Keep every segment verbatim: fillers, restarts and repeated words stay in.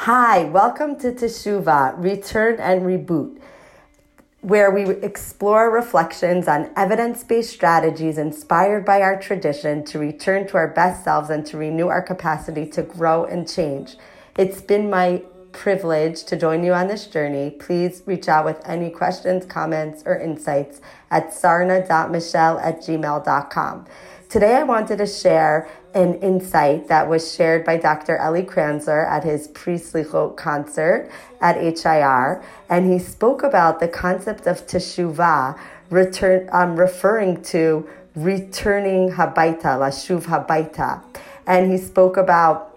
Hi, welcome to Teshuvah, Return and Reboot, where we explore reflections on evidence-based strategies inspired by our tradition to return to our best selves and to renew our capacity to grow and change. It's been my privilege to join you on this journey. Please reach out with any questions, comments, or insights at sarna dot michelle at gmail dot com. Today I wanted to share an insight that was shared by Doctor Eli Kranzer at his pre-slichot concert at H I R, and he spoke about the concept of teshuvah, return, um, referring to returning habayta, lashuv habayta, and he spoke about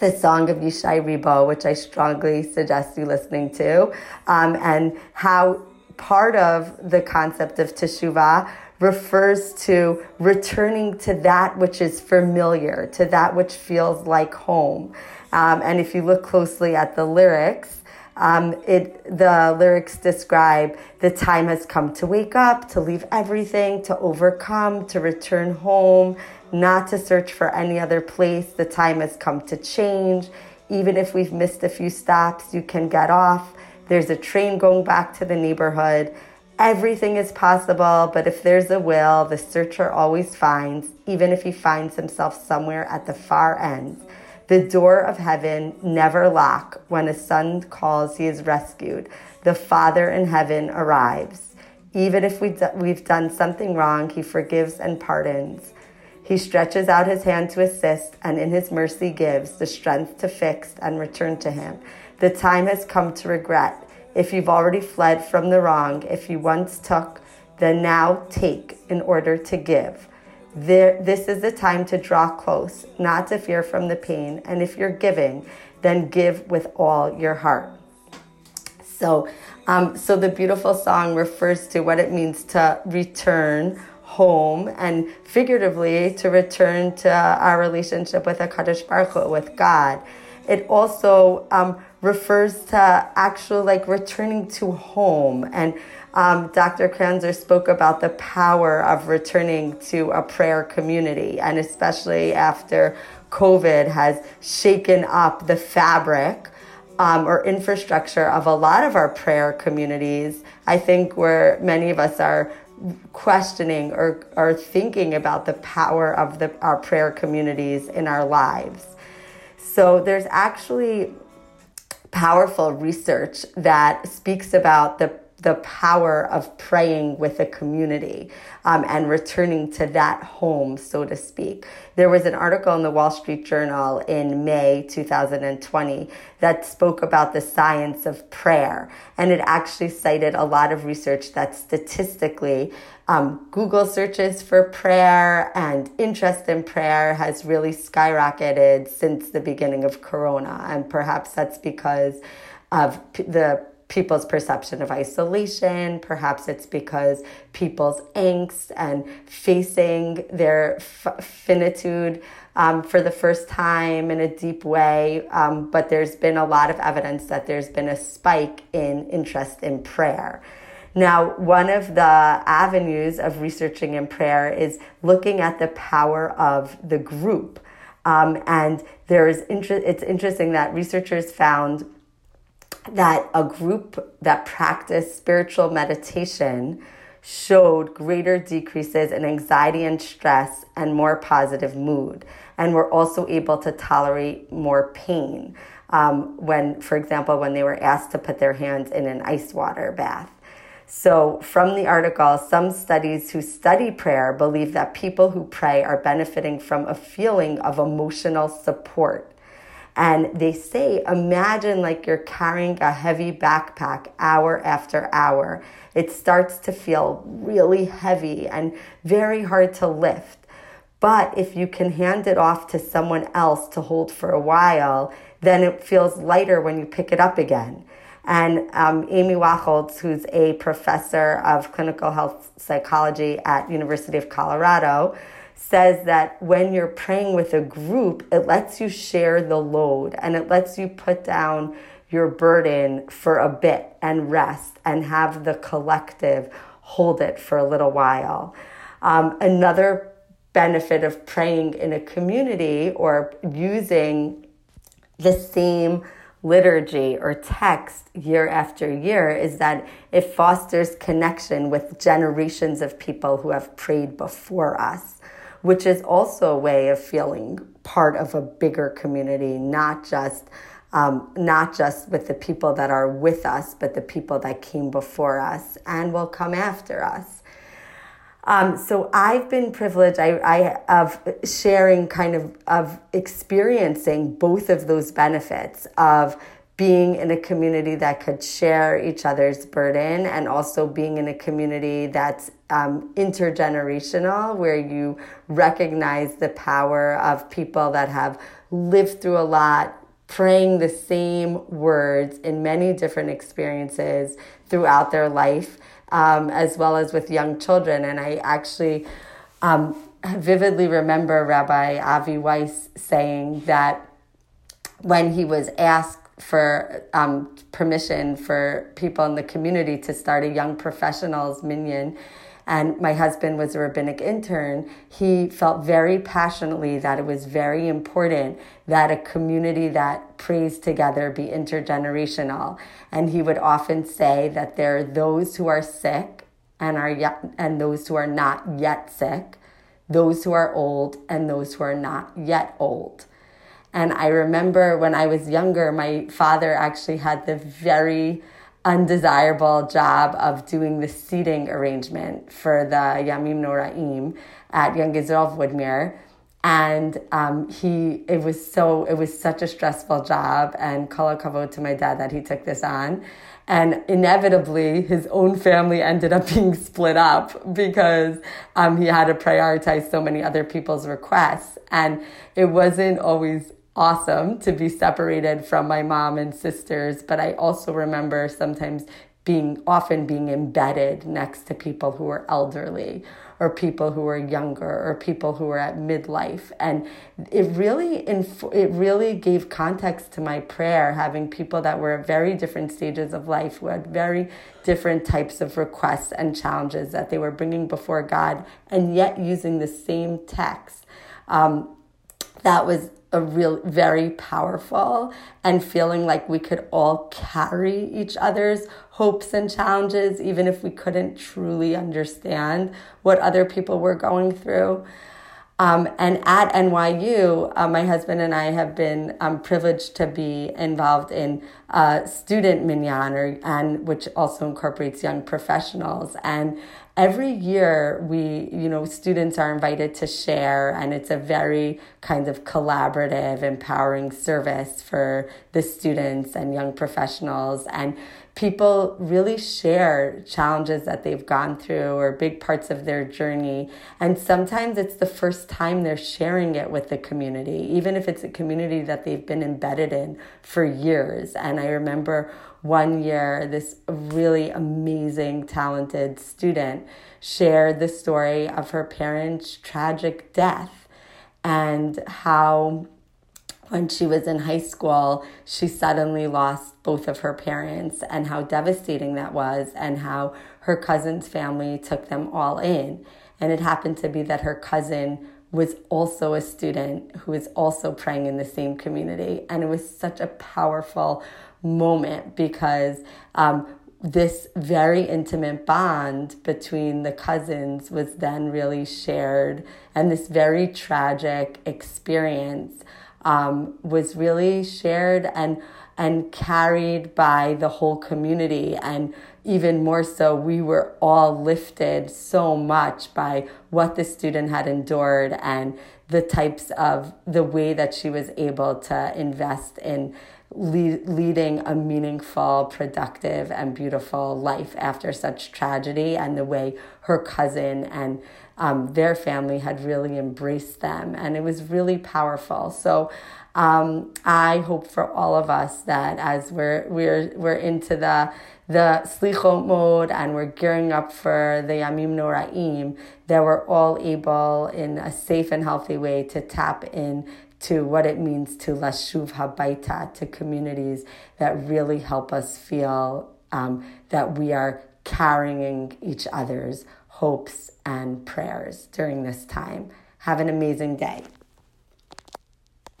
the song of Yishai Rebo, which I strongly suggest you listening to, um, and how part of the concept of teshuvah refers to returning to that which is familiar, to that which feels like home. Um, and if you look closely at the lyrics, um, it the lyrics describe the time has come to wake up, to leave everything, to overcome, to return home, not to search for any other place. The time has come to change. Even if we've missed a few stops, you can get off. There's a train going back to the neighborhood. Everything is possible, but if there's a will, the searcher always finds, even if he finds himself somewhere at the far end. The door of heaven never locks. When a son calls, he is rescued. The Father in heaven arrives. Even if we do, we've done something wrong, he forgives and pardons. He stretches out his hand to assist, and in his mercy gives the strength to fix and return to him. The time has come to regret. If you've already fled from the wrong, if you once took, then now take in order to give. There, this is the time to draw close, not to fear from the pain. And if you're giving, then give with all your heart. So, um, so the beautiful song refers to what it means to return home, and figuratively to return to our relationship with Hakadosh Baruch Hu, with God. It also um, refers to actual like returning to home, and um, Doctor Kranzer spoke about the power of returning to a prayer community, and especially after COVID has shaken up the fabric Um, or infrastructure of a lot of our prayer communities. I think where many of us are questioning or are thinking about the power of the, our prayer communities in our lives. So there's actually powerful research that speaks about the the power of praying with a community um, and returning to that home, so to speak. There was an article in the Wall Street Journal in May two thousand twenty that spoke about the science of prayer. And it actually cited a lot of research that statistically um, Google searches for prayer and interest in prayer has really skyrocketed since the beginning of Corona. And perhaps that's because of the people's perception of isolation. Perhaps it's because people's angst and facing their f- finitude um, for the first time in a deep way. Um, but there's been a lot of evidence that there's been a spike in interest in prayer. Now, one of the avenues of researching in prayer is looking at the power of the group. Um, and there is inter- it's interesting that researchers found that a group that practiced spiritual meditation showed greater decreases in anxiety and stress and more positive mood, and were also able to tolerate more pain um, when, for example, when they were asked to put their hands in an ice water bath. So from the article, some studies who study prayer believe that people who pray are benefiting from a feeling of emotional support. And they say, imagine like you're carrying a heavy backpack hour after hour. It starts to feel really heavy and very hard to lift. But if you can hand it off to someone else to hold for a while, then it feels lighter when you pick it up again. And um, Amy Wacholtz, who's a professor of clinical health psychology at University of Colorado, says that when you're praying with a group, it lets you share the load and it lets you put down your burden for a bit and rest and have the collective hold it for a little while. Um, another benefit of praying in a community or using the same liturgy or text year after year is that it fosters connection with generations of people who have prayed before us, which is also a way of feeling part of a bigger community, not just um, not just with the people that are with us, but the people that came before us and will come after us. Um, so I've been privileged I, I of sharing kind of of experiencing both of those benefits of being in a community that could share each other's burden and also being in a community that's um, intergenerational, where you recognize the power of people that have lived through a lot, praying the same words in many different experiences throughout their life, Um, as well as with young children. And I actually um, vividly remember Rabbi Avi Weiss saying that when he was asked for um, permission for people in the community to start a young professionals minyan, and my husband was a rabbinic intern, he felt very passionately that it was very important that a community that prays together be intergenerational. And he would often say that there are those who are sick and are yet, and those who are not yet sick, those who are old and those who are not yet old. And I remember when I was younger, my father actually had the very undesirable job of doing the seating arrangement for the Yamim Noraim at Yengezerov Woodmere. And um, he, it was so, it was such a stressful job, and kol hakavod to my dad that he took this on. And inevitably, his own family ended up being split up because um, he had to prioritize so many other people's requests. And it wasn't always awesome to be separated from my mom and sisters, but I also remember sometimes being, often being embedded next to people who were elderly or people who were younger or people who were at midlife. And it really, inf- it really gave context to my prayer, having people that were at very different stages of life, who had very different types of requests and challenges that they were bringing before God, and yet using the same text. Um, that was a real, very powerful, and feeling like we could all carry each other's hopes and challenges, even if we couldn't truly understand what other people were going through. Um, and at N Y U, uh, my husband and I have been um, privileged to be involved in uh, student minyan, or, and which also incorporates young professionals. And every year, we, you know, students are invited to share, and it's a very kind of collaborative, empowering service for the students and young professionals. And people really share challenges that they've gone through or big parts of their journey. And sometimes it's the first time they're sharing it with the community, even if it's a community that they've been embedded in for years. And I remember one year, this really amazing, talented student shared the story of her parents' tragic death and how when she was in high school, she suddenly lost both of her parents, and how devastating that was, and how her cousin's family took them all in. And it happened to be that her cousin was also a student who was also praying in the same community. And it was such a powerful moment because um, this very intimate bond between the cousins was then really shared. And this very tragic experience Um, was really shared and and carried by the whole community. And even more so, we were all lifted so much by what the student had endured and the types of, the way that she was able to invest in le- leading a meaningful, productive, and beautiful life after such tragedy, and the way her cousin and Um, their family had really embraced them. And it was really powerful. So um, I hope for all of us that as we're we're we're into the the slichot mode and we're gearing up for the Yamim Noraim, that we're all able in a safe and healthy way to tap in to what it means to lashuv habayta, to communities that really help us feel um, that we are carrying each other's hopes and prayers during this time. Have an amazing day.